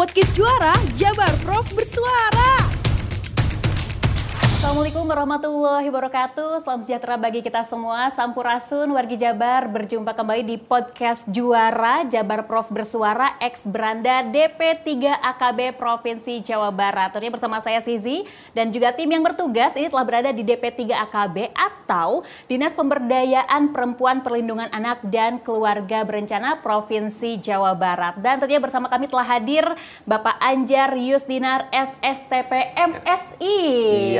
Podcast Juara, Jabar Prof bersuara. Assalamualaikum warahmatullahi wabarakatuh. Salam sejahtera bagi kita semua. Sampurasun wargi Jabar, berjumpa kembali di Podcast Juara Jabar Prof bersuara ex beranda DP3AKB Provinsi Jawa Barat. Tentunya bersama saya Sizi dan juga tim yang bertugas ini telah berada di DP3AKB atau Dinas Pemberdayaan Perempuan Perlindungan Anak dan Keluarga Berencana Provinsi Jawa Barat. Dan tentunya bersama kami telah hadir Bapak Anjar Yusdinar SSTP MSI.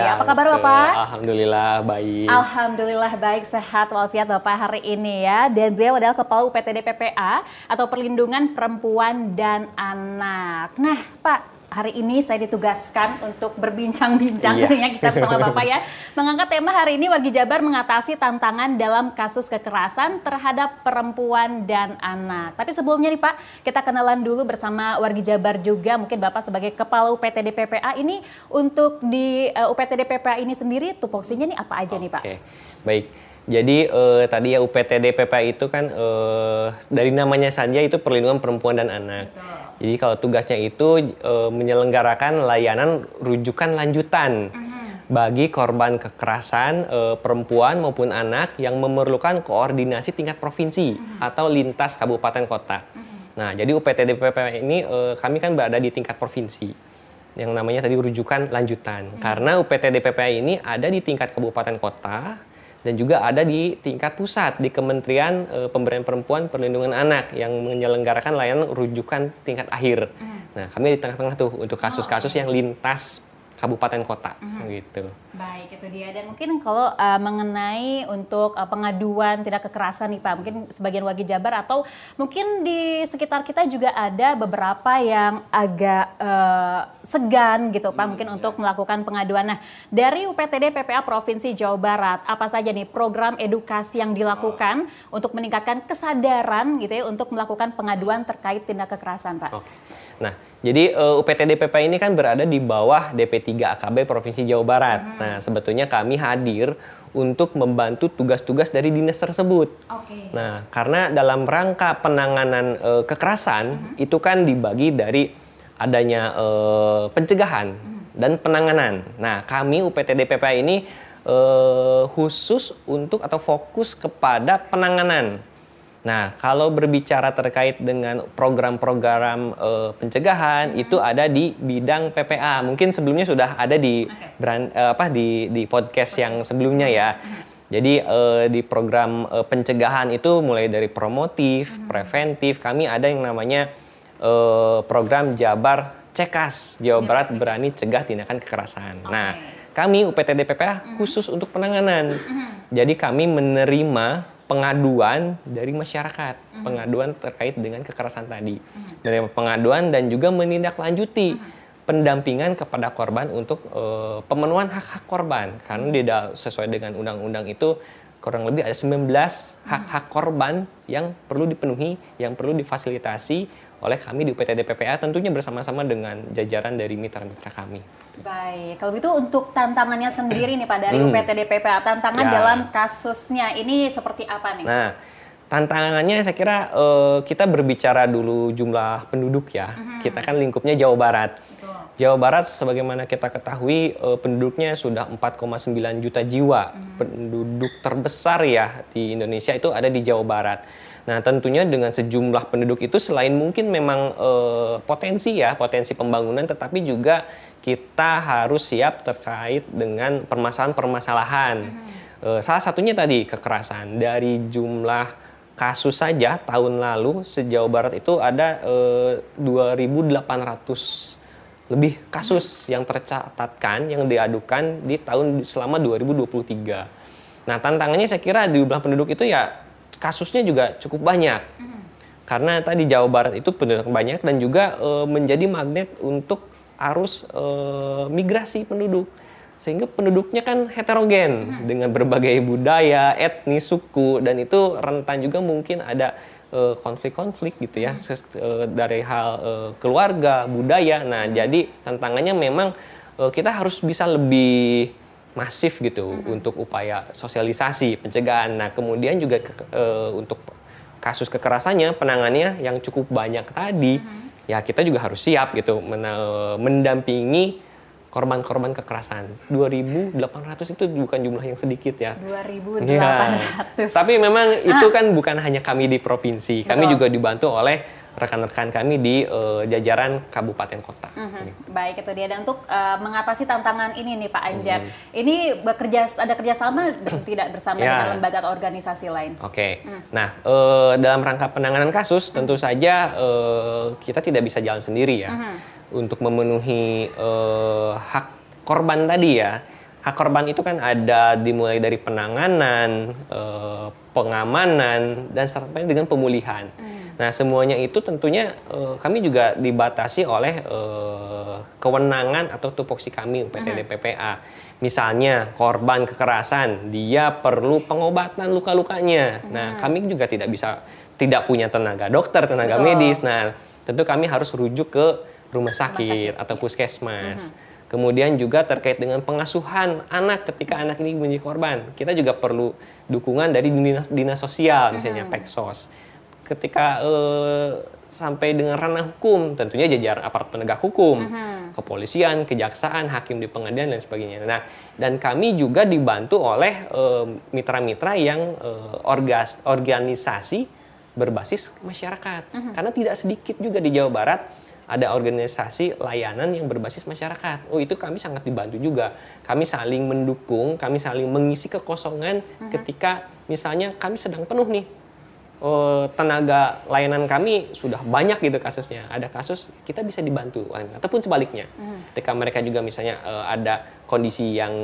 Iya. Apa kabar Bapak? Alhamdulillah baik. Alhamdulillah baik, sehat walafiat Bapak hari ini ya. Dan beliau adalah Kepala UPTD PPA atau Perlindungan Perempuan dan Anak. Nah Pak, hari ini saya ditugaskan untuk berbincang-bincang tentunya kita bersama Bapak ya. Mengangkat tema hari ini wargi Jabar mengatasi tantangan dalam kasus kekerasan terhadap perempuan dan anak. Tapi sebelumnya nih Pak, kita kenalan dulu bersama wargi Jabar juga. Mungkin Bapak sebagai Kepala UPTD PPA ini untuk di UPTD PPA ini sendiri tupoksinya nih apa aja nih Pak? Oke, baik. Jadi tadi ya UPTD PPA itu kan dari namanya saja itu perlindungan perempuan dan anak. Betul. Jadi kalau tugasnya itu menyelenggarakan layanan rujukan lanjutan bagi korban kekerasan perempuan maupun anak yang memerlukan koordinasi tingkat provinsi atau lintas kabupaten kota. Nah jadi UPTD PPA ini kami kan berada di tingkat provinsi. Yang namanya tadi rujukan lanjutan. Karena UPTD PPA ini ada di tingkat kabupaten kota dan juga ada di tingkat pusat di Kementerian Pemberdayaan Perempuan Perlindungan Anak yang menyelenggarakan layanan rujukan tingkat akhir. Nah, kami di tengah-tengah tuh untuk kasus-kasus yang lintas kabupaten kota gitu. Baik, itu dia. Dan mungkin kalau mengenai untuk pengaduan tindak kekerasan nih Pak, mungkin sebagian warga Jabar atau mungkin di sekitar kita juga ada beberapa yang agak segan gitu Pak, mungkin untuk melakukan pengaduan. Nah, dari UPTD PPA Provinsi Jawa Barat, apa saja nih program edukasi yang dilakukan untuk meningkatkan kesadaran gitu ya untuk melakukan pengaduan terkait tindak kekerasan Pak? Oke. Nah, jadi UPTD PPA ini kan berada di bawah DP3AKB Provinsi Jawa Barat. Nah, sebetulnya kami hadir untuk membantu tugas-tugas dari dinas tersebut. Nah, karena dalam rangka penanganan kekerasan itu kan dibagi dari adanya pencegahan dan penanganan. Nah, kami UPTD PPA ini khusus untuk atau fokus kepada penanganan. Nah, kalau berbicara terkait dengan program-program pencegahan itu ada di bidang PPA. Mungkin sebelumnya sudah ada di di podcast yang sebelumnya ya. Jadi di program pencegahan itu mulai dari promotif, preventif. Kami ada yang namanya program Jabar Cekas, Jawa Barat Berani Cegah Tindakan Kekerasan. Nah, kami UPTD PPA khusus untuk penanganan. Jadi kami menerima pengaduan dari masyarakat, pengaduan terkait dengan kekerasan tadi. Dari pengaduan dan juga menindaklanjuti pendampingan kepada korban untuk pemenuhan hak-hak korban. Karena sesuai dengan undang-undang itu kurang lebih ada 19 hak-hak korban yang perlu dipenuhi, yang perlu difasilitasi oleh kami di UPTD PPA tentunya bersama-sama dengan jajaran dari mitra-mitra kami. Baik, kalau itu untuk tantangannya sendiri nih Pak dari UPTD PPA, tantangan dalam kasusnya ini seperti apa nih? Nah, tantangannya saya kira kita berbicara dulu jumlah penduduk ya, kita kan lingkupnya Jawa Barat. Jawa Barat sebagaimana kita ketahui penduduknya sudah 4,9 juta jiwa. Penduduk terbesar ya di Indonesia itu ada di Jawa Barat. Nah tentunya dengan sejumlah penduduk itu selain mungkin memang potensi pembangunan tetapi juga kita harus siap terkait dengan permasalahan-permasalahan. Salah satunya tadi kekerasan. Dari jumlah kasus saja tahun lalu se-Jawa Barat itu ada 2.800 lebih kasus yang tercatatkan, yang diadukan di tahun selama 2023. Nah tantangannya saya kira di jumlah penduduk itu ya kasusnya juga cukup banyak. Karena tadi Jawa Barat itu penduduk banyak dan juga menjadi magnet untuk arus migrasi penduduk. Sehingga penduduknya kan heterogen dengan berbagai budaya, etnis, suku dan itu rentan juga mungkin ada konflik-konflik gitu ya dari hal keluarga, budaya. Nah jadi tantangannya memang kita harus bisa lebih masif gitu untuk upaya sosialisasi pencegahan. Nah kemudian juga untuk kasus kekerasannya penanganannya yang cukup banyak tadi ya kita juga harus siap gitu mendampingi korban-korban kekerasan. 2.800 itu bukan jumlah yang sedikit ya. 2.800. Ya. Tapi memang itu kan bukan hanya kami di provinsi. Kami juga dibantu oleh rekan-rekan kami di jajaran kabupaten kota. Gitu. Baik, itu dia. Dan untuk mengatasi tantangan ini nih Pak Anjar, ini ada kerjasama tidak bersama dengan lembaga atau organisasi lain? Oke. Nah, dalam rangka penanganan kasus tentu saja kita tidak bisa jalan sendiri ya. Untuk memenuhi hak korban tadi ya. Hak korban itu kan ada dimulai dari penanganan, pengamanan, dan sampai dengan pemulihan. Nah semuanya itu tentunya kami juga dibatasi oleh kewenangan atau tupoksi kami UPTD PPA. Misalnya korban kekerasan, dia perlu pengobatan luka-lukanya. Nah kami juga tidak punya tenaga dokter, tenaga medis. Nah tentu kami harus rujuk ke rumah sakit atau puskesmas. Kemudian juga terkait dengan pengasuhan anak ketika anak ini menjadi korban. Kita juga perlu dukungan dari dinas sosial, misalnya Peksos. Ketika sampai dengan ranah hukum, tentunya jajaran aparat penegak hukum, kepolisian, kejaksaan, hakim di pengadilan, dan sebagainya. Nah, dan kami juga dibantu oleh mitra-mitra yang organisasi berbasis masyarakat. Karena tidak sedikit juga di Jawa Barat, ada organisasi layanan yang berbasis masyarakat. Oh itu kami sangat dibantu juga. Kami saling mendukung, kami saling mengisi kekosongan ketika misalnya kami sedang penuh nih. Tenaga layanan kami sudah banyak gitu kasusnya. Ada kasus kita bisa dibantu ataupun sebaliknya. Ketika mereka juga misalnya ada kondisi yang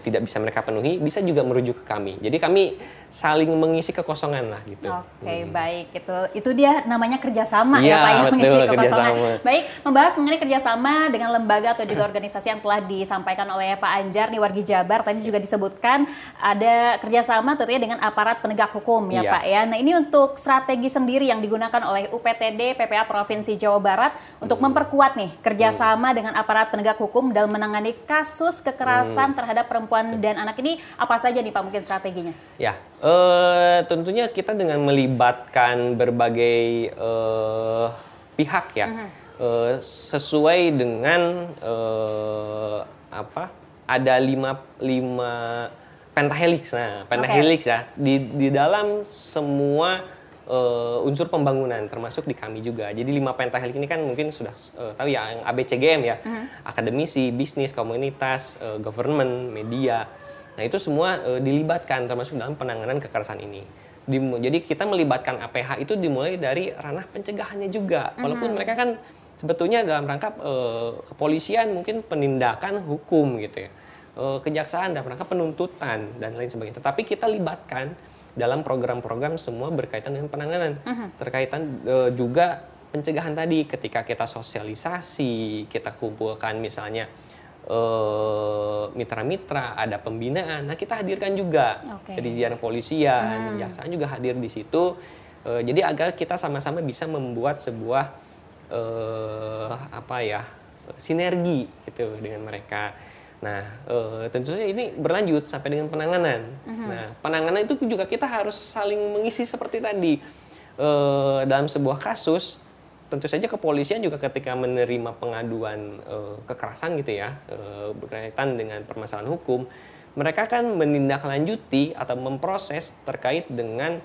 tidak bisa mereka penuhi, bisa juga merujuk ke kami. Jadi kami saling mengisi kekosongan lah gitu. Oke, baik. Itu dia namanya kerjasama ya Pak, yang mengisi kekosongan. Baik, membahas mengenai kerjasama dengan lembaga atau juga organisasi yang telah disampaikan oleh Pak Anjar nih Wargi Jabar. Tadi juga disebutkan ada kerjasama tentunya dengan aparat penegak hukum ya Pak ya. Nah ini untuk strategi sendiri yang digunakan oleh UPTD PPA Provinsi Jawa Barat untuk memperkuat nih kerjasama dengan aparat penegak hukum dalam menangani kasus kekerasan terhadap perempuan dan anak ini, apa saja nih Pak mungkin strateginya? Ya, tentunya kita dengan melibatkan berbagai pihak ya, sesuai dengan ada lima pentahelix. Nah, pentahelix ya di dalam semua unsur pembangunan termasuk di kami juga. Jadi 5 pentahelix ini kan mungkin sudah tahu ya, yang ABCGM ya, akademisi, bisnis, komunitas, government, media. Nah itu semua dilibatkan termasuk dalam penanganan kekerasan ini. Jadi kita melibatkan APH itu dimulai dari ranah pencegahannya juga. Walaupun mereka kan sebetulnya dalam rangka kepolisian mungkin penindakan hukum gitu ya. Kejaksaan dalam rangka penuntutan dan lain sebagainya. Tetapi kita libatkan dalam program-program semua berkaitan dengan penanganan, terkaitan juga pencegahan tadi. Ketika kita sosialisasi, kita kumpulkan misalnya mitra-mitra, ada pembinaan. Nah kita hadirkan juga dari jajaran polisian, kejaksaan juga hadir di situ. Jadi agar kita sama-sama bisa membuat sebuah sinergi gitu dengan mereka. Nah, tentu saja ini berlanjut sampai dengan penanganan. Nah, penanganan itu juga kita harus saling mengisi seperti tadi. Dalam sebuah kasus, tentu saja kepolisian juga ketika menerima pengaduan kekerasan gitu ya, berkaitan dengan permasalahan hukum, mereka kan menindaklanjuti atau memproses terkait dengan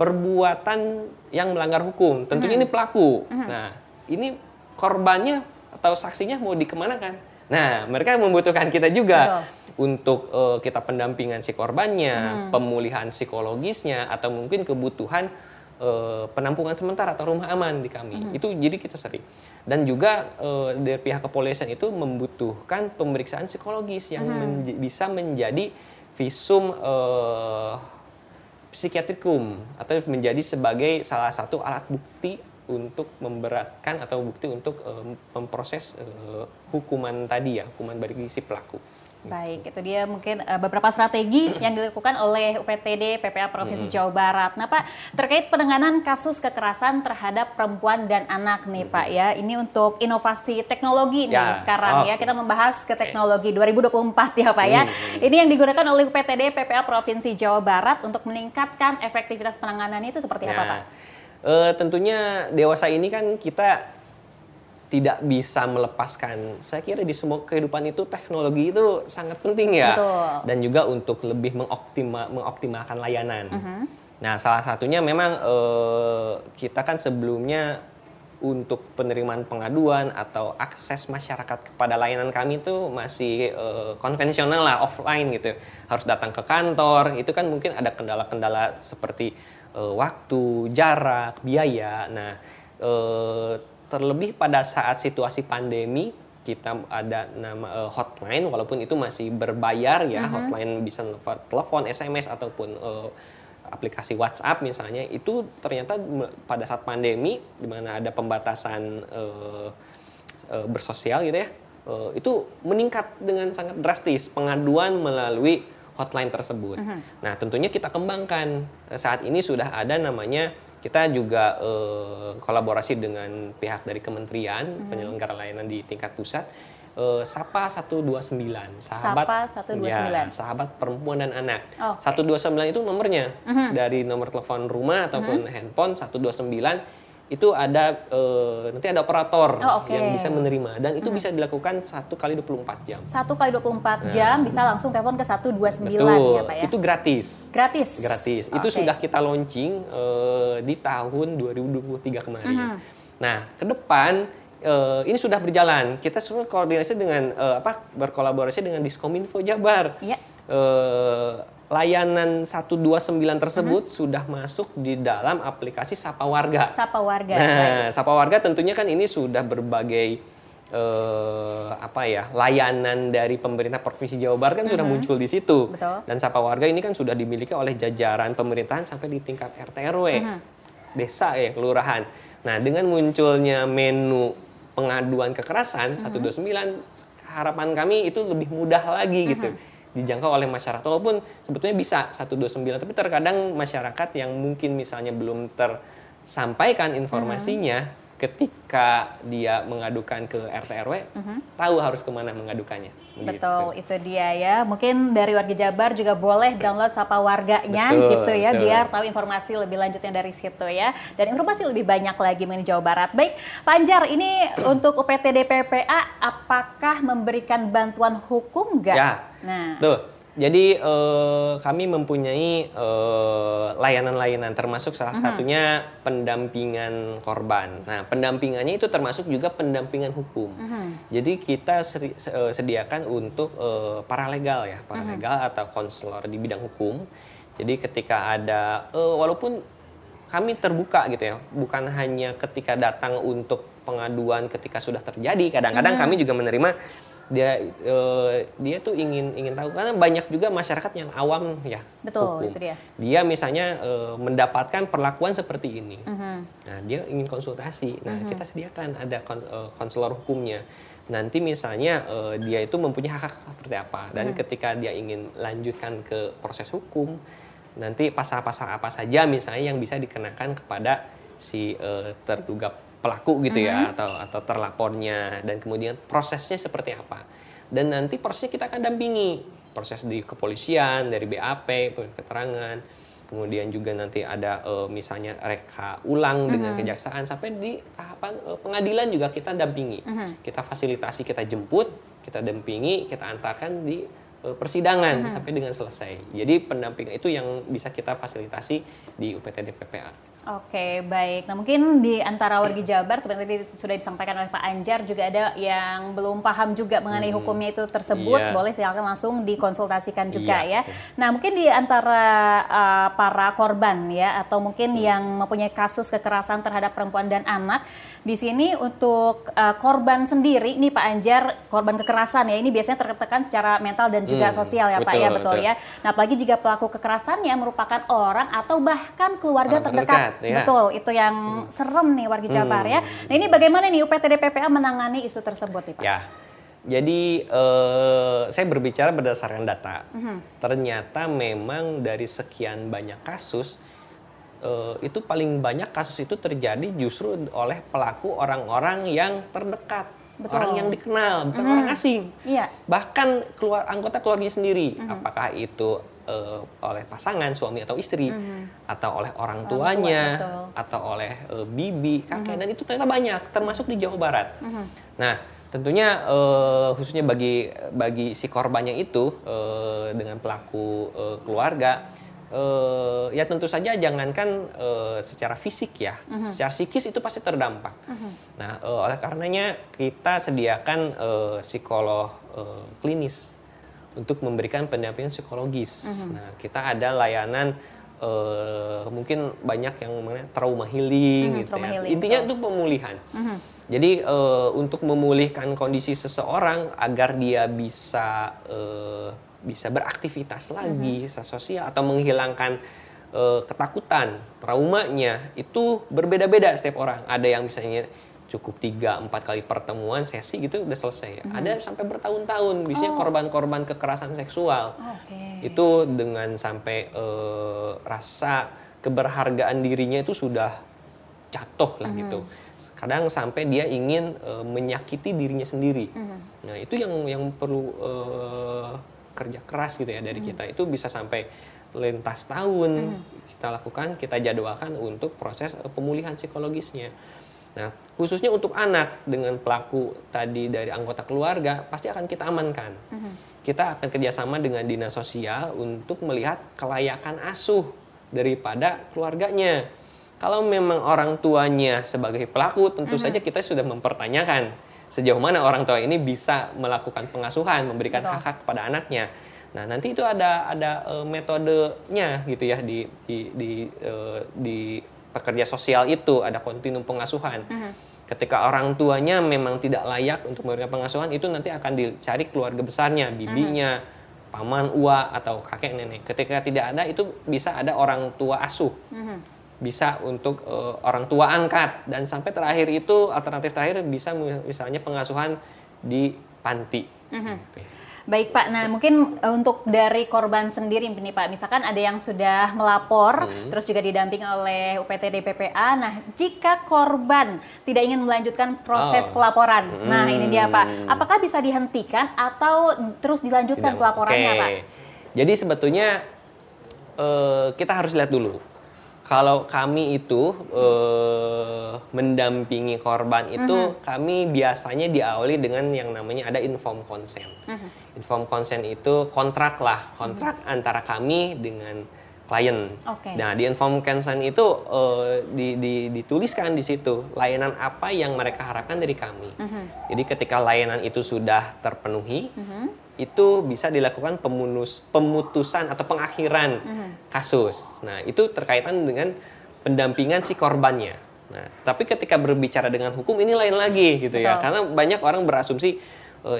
perbuatan yang melanggar hukum. Tentunya ini pelaku. Nah, ini korbannya atau saksinya mau dikemanakan? Nah, mereka membutuhkan kita juga untuk kita pendampingan si korbannya, pemulihan psikologisnya, atau mungkin kebutuhan penampungan sementara atau rumah aman di kami. Itu jadi kita sering. Dan juga dari pihak kepolisian itu membutuhkan pemeriksaan psikologis yang bisa menjadi visum psikiatrikum atau menjadi sebagai salah satu alat bukti untuk memberatkan atau bukti untuk memproses hukuman tadi ya, hukuman bagi si pelaku. Baik, itu dia mungkin beberapa strategi yang dilakukan oleh UPTD PPA Provinsi Jawa Barat. Nah Pak, terkait penanganan kasus kekerasan terhadap perempuan dan anak nih Pak ya, ini untuk inovasi teknologi nih sekarang ya, kita membahas ke teknologi 2024 ya Pak ya. Ini yang digunakan oleh UPTD PPA Provinsi Jawa Barat untuk meningkatkan efektivitas penanganannya itu seperti apa Pak? Tentunya dewasa ini kan kita tidak bisa melepaskan. Saya kira di semua kehidupan itu teknologi itu sangat penting ya. Betul. Dan juga untuk lebih mengoptimalkan layanan. Uh-huh. Nah, salah satunya memang kita kan sebelumnya untuk penerimaan pengaduan atau akses masyarakat kepada layanan kami itu masih konvensional lah, offline gitu. Harus datang ke kantor, itu kan mungkin ada kendala-kendala seperti waktu, jarak, biaya. Nah, terlebih pada saat situasi pandemi, kita ada nama hotline, walaupun itu masih berbayar ya, hotline bisa telepon, SMS ataupun aplikasi WhatsApp misalnya, itu ternyata pada saat pandemi di mana ada pembatasan bersosial gitu ya, itu meningkat dengan sangat drastis pengaduan melalui hotline tersebut. Uh-huh. Nah, tentunya kita kembangkan. Saat ini sudah ada namanya, kita juga kolaborasi dengan pihak dari kementerian penyelenggara layanan di tingkat pusat, Sapa 129, sahabat perempuan dan anak. Okay. 129 itu nomornya, dari nomor telepon rumah ataupun handphone 129 itu ada nanti ada operator yang bisa menerima dan itu bisa dilakukan 1x24 jam. 1x24 jam bisa langsung telepon ke 129 ya Pak ya. Itu gratis. Gratis. Okay. Itu sudah kita launching di tahun 2023 kemarin. Nah, ke depan ini sudah berjalan. Kita sebenarnya koordinasi dengan berkolaborasi dengan Diskominfo Jabar. Yeah. Layanan 129 tersebut sudah masuk di dalam aplikasi Sapa Warga. Nah, Sapa Warga tentunya kan ini sudah berbagai layanan dari pemerintah provinsi Jawa Barat kan sudah muncul di situ. Betul. Dan Sapa Warga ini kan sudah dimiliki oleh jajaran pemerintahan sampai di tingkat RT RW, desa ya, kelurahan. Nah, dengan munculnya menu pengaduan kekerasan 129, harapan kami itu lebih mudah lagi gitu dijangkau oleh masyarakat. Walaupun sebetulnya bisa 129, tapi terkadang masyarakat yang mungkin misalnya belum tersampaikan informasinya ketika dia mengadukan ke RT RW, tahu harus kemana mengadukannya. Betul, itu dia ya. Mungkin dari warga Jabar juga boleh download Sapa Warganya gitu ya. Biar tahu informasi lebih lanjutnya dari situ ya. Dan informasi lebih banyak lagi mengenai Jawa Barat. Baik, Pak Anjar, ini untuk UPTD PPA apakah memberikan bantuan hukum nggak? Ya, nah. Jadi kami mempunyai layanan-layanan termasuk salah satunya pendampingan korban. Nah, pendampingannya itu termasuk juga pendampingan hukum. Jadi kita sediakan untuk paralegal ya, atau konselor di bidang hukum. Jadi ketika ada walaupun kami terbuka gitu ya, bukan hanya ketika datang untuk pengaduan ketika sudah terjadi. Kadang-kadang kami juga menerima dia tuh ingin tahu karena banyak juga masyarakat yang awam ya. Betul, hukum. Itu dia. Dia misalnya mendapatkan perlakuan seperti ini. Nah, dia ingin konsultasi. Nah, kita sediakan ada konselor hukumnya. Nanti misalnya dia itu mempunyai hak-hak seperti apa dan ketika dia ingin lanjutkan ke proses hukum, nanti pasal-pasal apa saja misalnya yang bisa dikenakan kepada si terduga pelaku gitu ya atau terlapornya dan kemudian prosesnya seperti apa. Dan nanti prosesnya kita akan dampingi. Proses di kepolisian, dari BAP, keterangan, kemudian juga nanti ada misalnya reka ulang dengan kejaksaan sampai di tahapan pengadilan juga kita dampingi. Kita fasilitasi, kita jemput, kita dampingi, kita antarkan di persidangan sampai dengan selesai. Jadi pendampingan itu yang bisa kita fasilitasi di UPTD PPA. Oke, baik. Nah, mungkin di antara warga Jabar sebenarnya sudah disampaikan oleh Pak Anjar juga ada yang belum paham juga mengenai hukumnya itu tersebut. Iya. Boleh silakan langsung dikonsultasikan juga ya. Nah, mungkin di antara para korban ya atau mungkin yang mempunyai kasus kekerasan terhadap perempuan dan anak, di sini untuk korban sendiri nih Pak Anjar, korban kekerasan ya ini biasanya tertekan secara mental dan juga sosial ya Pak ya, betul ya. Nah, apalagi jika pelaku kekerasannya merupakan orang atau bahkan keluarga terdekat. Ya. Betul, itu yang serem nih warga Jabar ya. Nah, ini bagaimana nih UPTD PPA menangani isu tersebut nih Pak? Ya, jadi saya berbicara berdasarkan data. Ternyata memang dari sekian banyak kasus, itu paling banyak kasus itu terjadi justru oleh pelaku orang-orang yang terdekat. Betul. Orang yang dikenal, bukan orang asing. Bahkan anggota keluarganya sendiri. Apakah itu oleh pasangan suami atau istri, atau oleh orang tuanya, atau oleh bibi, kakek, dan itu ternyata banyak, termasuk di Jawa Barat. Nah, tentunya khususnya bagi si korbannya itu dengan pelaku keluarga, ya tentu saja jangankan secara fisik ya, secara psikis itu pasti terdampak. Nah, oleh karenanya kita sediakan psikolog klinis untuk memberikan pendampingan psikologis. Nah, kita ada layanan mungkin banyak yang trauma healing, gitu trauma ya. Healing, intinya itu pemulihan. Jadi untuk memulihkan kondisi seseorang agar dia bisa beraktivitas lagi, sosial, atau menghilangkan ketakutan, traumanya, itu berbeda-beda setiap orang. Ada yang misalnya cukup 3-4 kali pertemuan sesi gitu udah selesai. Ada sampai bertahun-tahun, biasanya korban-korban kekerasan seksual. Itu dengan sampai rasa keberhargaan dirinya itu sudah jatuh lah gitu. Kadang sampai dia ingin menyakiti dirinya sendiri. Nah, itu yang perlu kerja keras gitu ya dari kita. Itu bisa sampai lintas tahun kita lakukan, kita jadwalkan untuk proses pemulihan psikologisnya. Nah, khususnya untuk anak dengan pelaku tadi dari anggota keluarga pasti akan kita amankan. Kita akan kerjasama dengan dinas sosial untuk melihat kelayakan asuh daripada keluarganya. Kalau memang orang tuanya sebagai pelaku, tentu saja kita sudah mempertanyakan sejauh mana orang tua ini bisa melakukan pengasuhan, memberikan hak-hak kepada anaknya. Nah, nanti itu ada metodenya gitu ya di pekerja sosial itu ada kontinum pengasuhan. Ketika orang tuanya memang tidak layak untuk memberikan pengasuhan, itu nanti akan dicari keluarga besarnya, bibinya, paman, uwa, atau kakek nenek. Ketika tidak ada, itu bisa ada orang tua asuh. Bisa untuk orang tua angkat, dan sampai terakhir itu alternatif terakhir bisa misalnya pengasuhan di panti. Gitu ya. Baik Pak, nah mungkin untuk dari korban sendiri nih Pak, misalkan ada yang sudah melapor, terus juga didamping oleh UPTD PPA. Nah, jika korban tidak ingin melanjutkan proses pelaporan, nah ini dia Pak, apakah bisa dihentikan atau terus dilanjutkan pelaporannya Pak? Jadi sebetulnya kita harus lihat dulu. Kalau kami itu mendampingi korban itu, kami biasanya diawali dengan yang namanya ada informed consent. Informed consent itu kontrak antara kami dengan klien. Nah, di informed consent itu dituliskan di situ layanan apa yang mereka harapkan dari kami. Jadi ketika layanan itu sudah terpenuhi, itu bisa dilakukan pemutusan atau pengakhiran kasus. Nah, itu terkaitan dengan pendampingan si korbannya. Nah, tapi ketika berbicara dengan hukum ini lain lagi gitu ya. Karena banyak orang berasumsi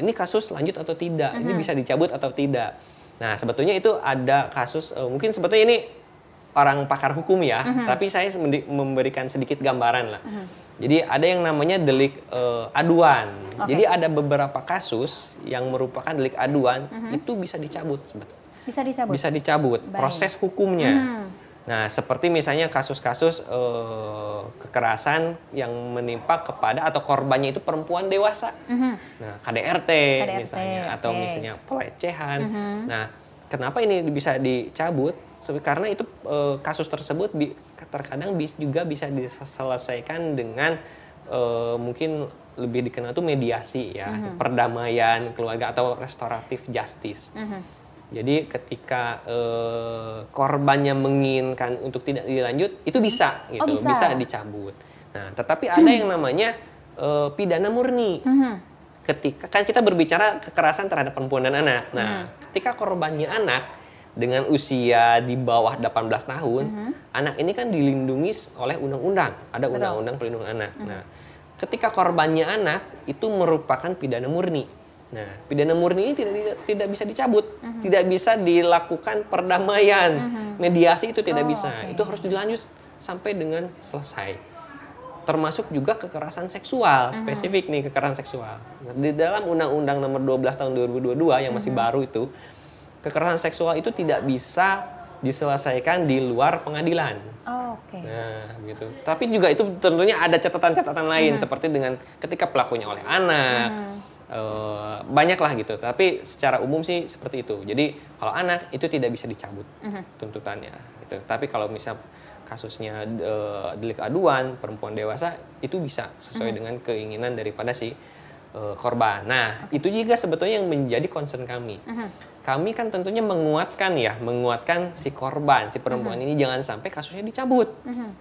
ini kasus lanjut atau tidak, ini bisa dicabut atau tidak. Nah, sebetulnya itu ada kasus mungkin sebetulnya ini orang pakar hukum ya, tapi saya memberikan sedikit gambaran lah. Jadi ada yang namanya delik aduan. Jadi ada beberapa kasus yang merupakan delik aduan itu bisa dicabut sebetulnya. Bisa dicabut. Bisa dicabut. Baik. Proses hukumnya. Nah, seperti misalnya kasus-kasus kekerasan yang menimpa kepada atau korbannya itu perempuan dewasa. Nah, KDRT misalnya atau misalnya pelecehan. Nah, kenapa ini bisa dicabut? Karena itu kasus tersebut terkadang juga bisa diselesaikan dengan mungkin lebih dikenal itu mediasi ya, perdamaian keluarga atau restoratif justice. Jadi ketika korbannya menginginkan untuk tidak dilanjut, itu bisa gitu, bisa dicabut. Nah, tetapi ada yang namanya pidana murni. Ketika kan kita berbicara kekerasan terhadap perempuan dan anak. Nah, ketika korbannya anak dengan usia di bawah 18 tahun, anak ini kan dilindungi oleh undang-undang. Ada undang-undang perlindungan anak. Nah, ketika korbannya anak itu merupakan pidana murni. Nah, pidana murni ini tidak bisa dicabut, tidak bisa dilakukan perdamaian, mediasi itu tidak bisa. Itu harus dilanjut sampai dengan selesai. Termasuk juga kekerasan seksual, spesifik nih kekerasan seksual. Di dalam Undang-Undang nomor 12 tahun 2022 yang masih baru itu, kekerasan seksual itu tidak bisa diselesaikan di luar pengadilan. Nah, gitu. Tapi juga itu tentunya ada catatan-catatan lain seperti dengan ketika pelakunya oleh anak, banyak lah gitu, tapi secara umum sih seperti itu. Jadi kalau anak itu tidak bisa dicabut tuntutannya gitu. Tapi kalau misal kasusnya delik aduan perempuan dewasa itu bisa sesuai dengan keinginan daripada si korban. Nah, itu juga sebetulnya yang menjadi concern kami. Kami kan tentunya menguatkan ya, menguatkan si korban, si perempuan ini jangan sampai kasusnya dicabut.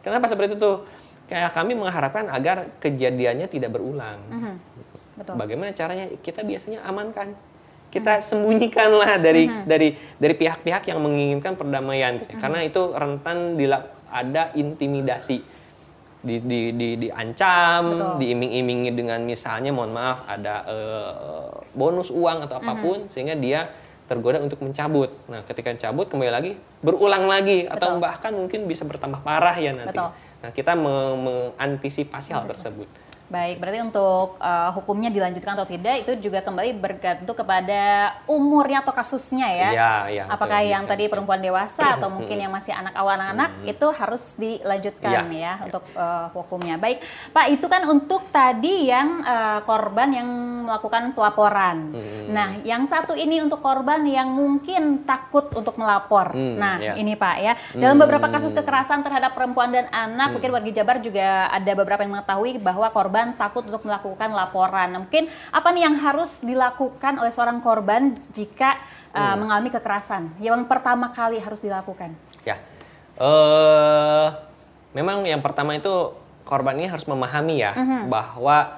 Kenapa seperti itu tuh? Kayak kami mengharapkan agar kejadiannya tidak berulang. Betul. Bagaimana caranya? Kita biasanya amankan, kita sembunyikanlah dari pihak-pihak yang menginginkan perdamaian, karena itu rentan ada intimidasi, diancam, diiming-imingi dengan misalnya, mohon maaf, ada bonus uang atau apapun, sehingga dia tergoda untuk mencabut. Nah, ketika mencabut kembali lagi berulang lagi atau bahkan mungkin bisa bertambah parah ya nanti. Nah, kita mengantisipasi hal tersebut. Baik, berarti untuk hukumnya dilanjutkan atau tidak itu juga kembali bergantung kepada umurnya atau kasusnya ya. Ya apakah yang tadi perempuan dewasa atau mungkin yang masih anak-anak itu harus dilanjutkan ya untuk hukumnya. Baik, Pak, itu kan untuk tadi yang korban yang melakukan pelaporan. Nah, yang satu ini untuk korban yang mungkin takut untuk melapor. Nah, ini Pak ya. Dalam beberapa kasus kekerasan terhadap perempuan dan anak, mungkin warga Jabar juga ada beberapa yang mengetahui bahwa korban takut untuk melakukan laporan. Mungkin apa nih yang harus dilakukan oleh seorang korban jika mengalami kekerasan? Yang pertama kali harus dilakukan? Ya, memang yang pertama itu korban ini harus memahami ya bahwa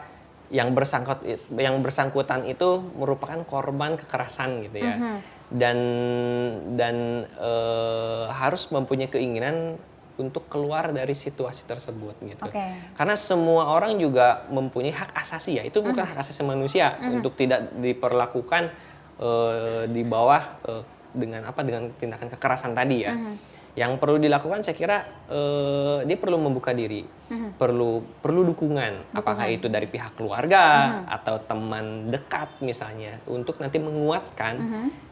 yang bersangkutan itu merupakan korban kekerasan gitu ya, dan harus mempunyai keinginan untuk keluar dari situasi tersebut gitu. Karena semua orang juga mempunyai hak asasi ya, itu bukan hak asasi manusia untuk tidak diperlakukan di bawah dengan tindakan kekerasan tadi ya. Yang perlu dilakukan saya kira dia perlu membuka diri, perlu dukungan, apakah itu dari pihak keluarga atau teman dekat misalnya, untuk nanti menguatkan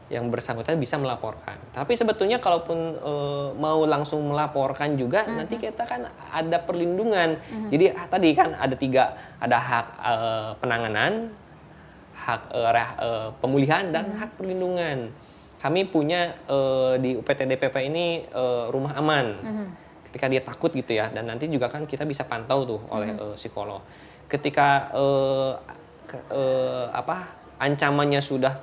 yang bersangkutan bisa melaporkan. Tapi sebetulnya kalaupun mau langsung melaporkan juga nanti kita kan ada perlindungan. Jadi tadi kan ada tiga, ada hak penanganan, hak pemulihan, dan hak perlindungan. Kami punya di UPTD PPA ini rumah aman. Ketika dia takut gitu ya, dan nanti juga kan kita bisa pantau tuh oleh psikolog. Ketika ancamannya sudah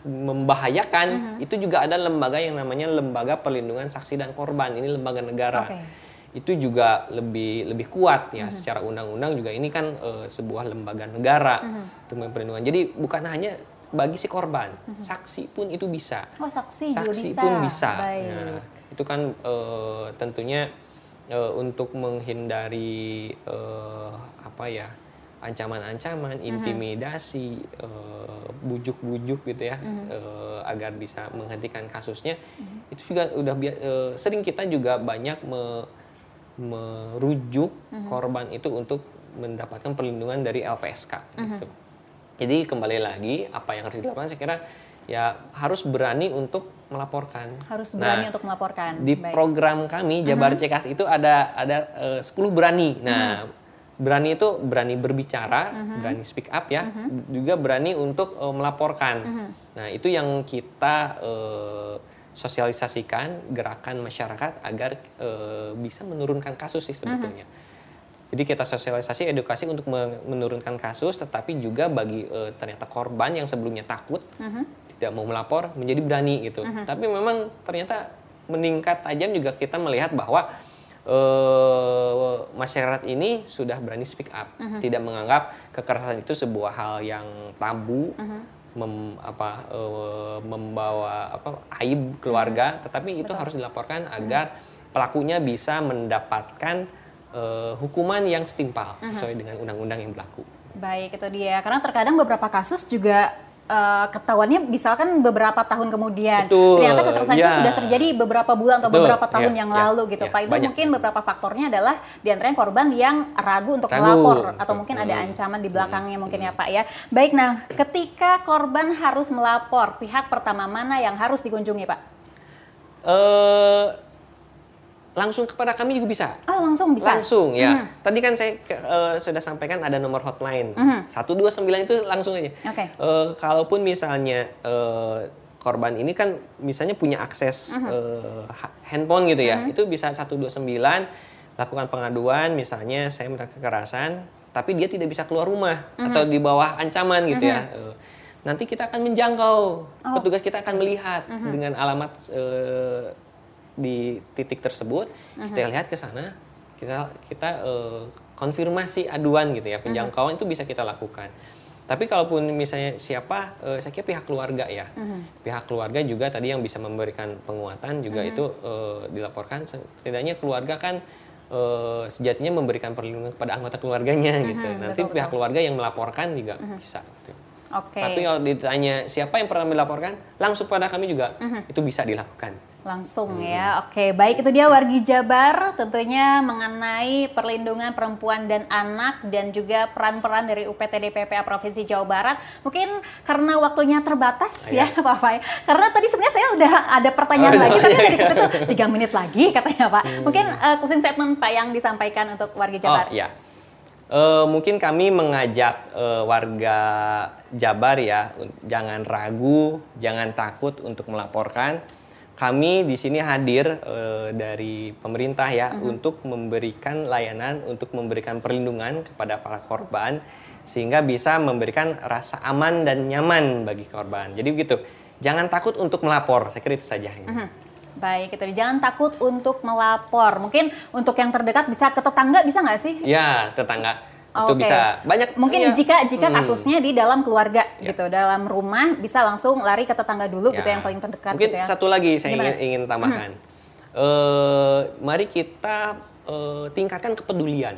membahayakan, itu juga ada lembaga yang namanya Lembaga Perlindungan Saksi dan Korban. Ini lembaga negara. Itu juga lebih kuat ya, secara undang-undang juga ini kan sebuah lembaga negara untuk perlindungan. Jadi bukan hanya bagi si korban, saksi pun itu bisa. Saksi pun bisa. Nah, itu kan tentunya untuk menghindari ancaman-ancaman, intimidasi, bujuk-bujuk gitu ya, agar bisa menghentikan kasusnya. Itu juga udah sering kita juga banyak merujuk korban itu untuk mendapatkan perlindungan dari LPSK gitu. Jadi kembali lagi, apa yang harus dilakukan saya kira ya harus berani untuk melaporkan. Di Baik. Program kami Jabar Cekas itu ada 10 berani. Nah, berani itu berani berbicara, berani speak up ya, juga berani untuk melaporkan. Nah, itu yang kita sosialisasikan, gerakan masyarakat agar bisa menurunkan kasus sih sebetulnya. Jadi kita sosialisasi, edukasi untuk menurunkan kasus, tetapi juga bagi ternyata korban yang sebelumnya takut, tidak mau melapor, menjadi berani gitu. Tapi memang ternyata meningkat tajam juga kita melihat bahwa masyarakat ini sudah berani speak up, tidak menganggap kekerasan itu sebuah hal yang tabu, membawa aib keluarga, tetapi itu harus dilaporkan agar pelakunya bisa mendapatkan hukuman yang setimpal sesuai dengan undang-undang yang berlaku. Baik, itu dia, karena terkadang beberapa kasus juga ketahuannya misalkan beberapa tahun kemudian. Ternyata kekerasan itu sudah terjadi beberapa bulan atau beberapa tahun yang lalu gitu. Pak, itu banyak. Mungkin beberapa faktornya adalah diantaranya korban yang ragu untuk melapor atau mungkin ada ancaman di belakangnya mungkin ya Pak ya. Baik, nah ketika korban harus melapor, pihak pertama mana yang harus dikunjungi Pak? Langsung kepada kami juga bisa. Oh, langsung bisa? Langsung, ya. Tadi kan saya sudah sampaikan ada nomor hotline. 129 itu langsung aja. Okay. Kalaupun misalnya korban ini kan misalnya punya akses handphone gitu ya, itu bisa 129 lakukan pengaduan, misalnya saya mendapat kekerasan, tapi dia tidak bisa keluar rumah atau di bawah ancaman gitu ya. Nanti kita akan menjangkau, petugas kita akan melihat dengan alamat di titik tersebut, kita lihat ke sana, kita konfirmasi aduan gitu ya, penjangkauan itu bisa kita lakukan. Tapi kalaupun misalnya siapa, saya kira pihak keluarga ya, pihak keluarga juga tadi yang bisa memberikan penguatan juga itu dilaporkan, setidaknya keluarga kan sejatinya memberikan perlindungan kepada anggota keluarganya gitu, nanti betul, pihak keluarga yang melaporkan juga bisa gitu. Okay. Tapi kalau ditanya siapa yang pernah dilaporkan, langsung pada kami juga itu bisa dilakukan. Langsung ya, oke. Baik, itu dia wargi Jabar tentunya mengenai perlindungan perempuan dan anak dan juga peran-peran dari UPTD PPA Provinsi Jawa Barat. Mungkin karena waktunya terbatas ya Pak Fai, karena tadi sebenarnya saya udah ada pertanyaan lagi, tapi tadi kesitu 3 menit lagi katanya Pak. Mungkin closing statement Pak yang disampaikan untuk wargi Jabar. Oh, iya. Mungkin kami mengajak warga Jabar ya, jangan ragu, jangan takut untuk melaporkan. Kami di sini hadir dari pemerintah ya untuk memberikan layanan, untuk memberikan perlindungan kepada para korban sehingga bisa memberikan rasa aman dan nyaman bagi korban. Jadi begitu, jangan takut untuk melapor. Saya kira itu saja. Baik, itu jangan takut untuk melapor. Mungkin untuk yang terdekat bisa ke tetangga, bisa nggak sih? Ya, tetangga itu bisa banyak. Mungkin ya, jika kasusnya di dalam keluarga gitu, dalam rumah bisa langsung lari ke tetangga dulu gitu yang paling terdekat. Mungkin gitu ya. Satu lagi saya ingin tambahkan, mari kita tingkatkan kepedulian.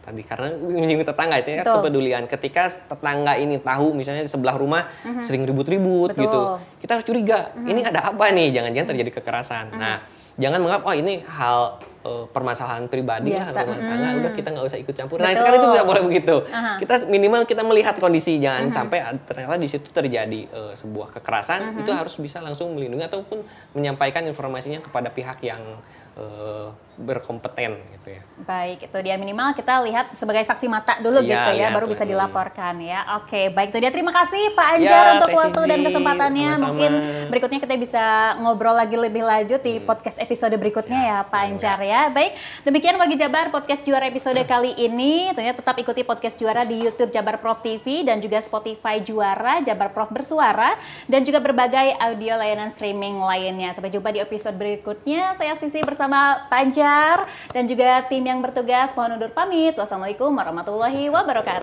Tadi karena menyinggung tetangga itu ya, kepedulian. Ketika tetangga ini tahu misalnya di sebelah rumah sering ribut-ribut gitu, kita harus curiga, ini ada apa nih, jangan-jangan terjadi kekerasan. Nah, jangan menganggap oh ini hal permasalahan pribadi lah, rumah tangga, udah kita nggak usah ikut campur. Nah, sekarang itu tidak boleh begitu. Kita minimal kita melihat kondisi, jangan sampai ternyata di situ terjadi sebuah kekerasan, itu harus bisa langsung melindungi ataupun menyampaikan informasinya kepada pihak yang berkompeten gitu ya. Baik, itu dia minimal kita lihat sebagai saksi mata dulu ya, gitu ya, baru bisa dilaporkan ya. Oke, baik itu dia. Terima kasih Pak Anjar ya, untuk waktu dan kesempatannya. Sama-sama. Mungkin berikutnya kita bisa ngobrol lagi lebih lanjut di podcast episode berikutnya ya Pak Anjar ya. Baik, demikian wargi Jabar Podcast Juara episode kali ini. Tentunya tetap ikuti Podcast Juara di YouTube Jabar Prov TV dan juga Spotify Juara, Jabar Prov Bersuara dan juga berbagai audio layanan streaming lainnya. Sampai jumpa di episode berikutnya. Saya Sisi bersama Pak Anjar dan juga tim yang bertugas. Mohon undur pamit. Wassalamualaikum warahmatullahi wabarakatuh.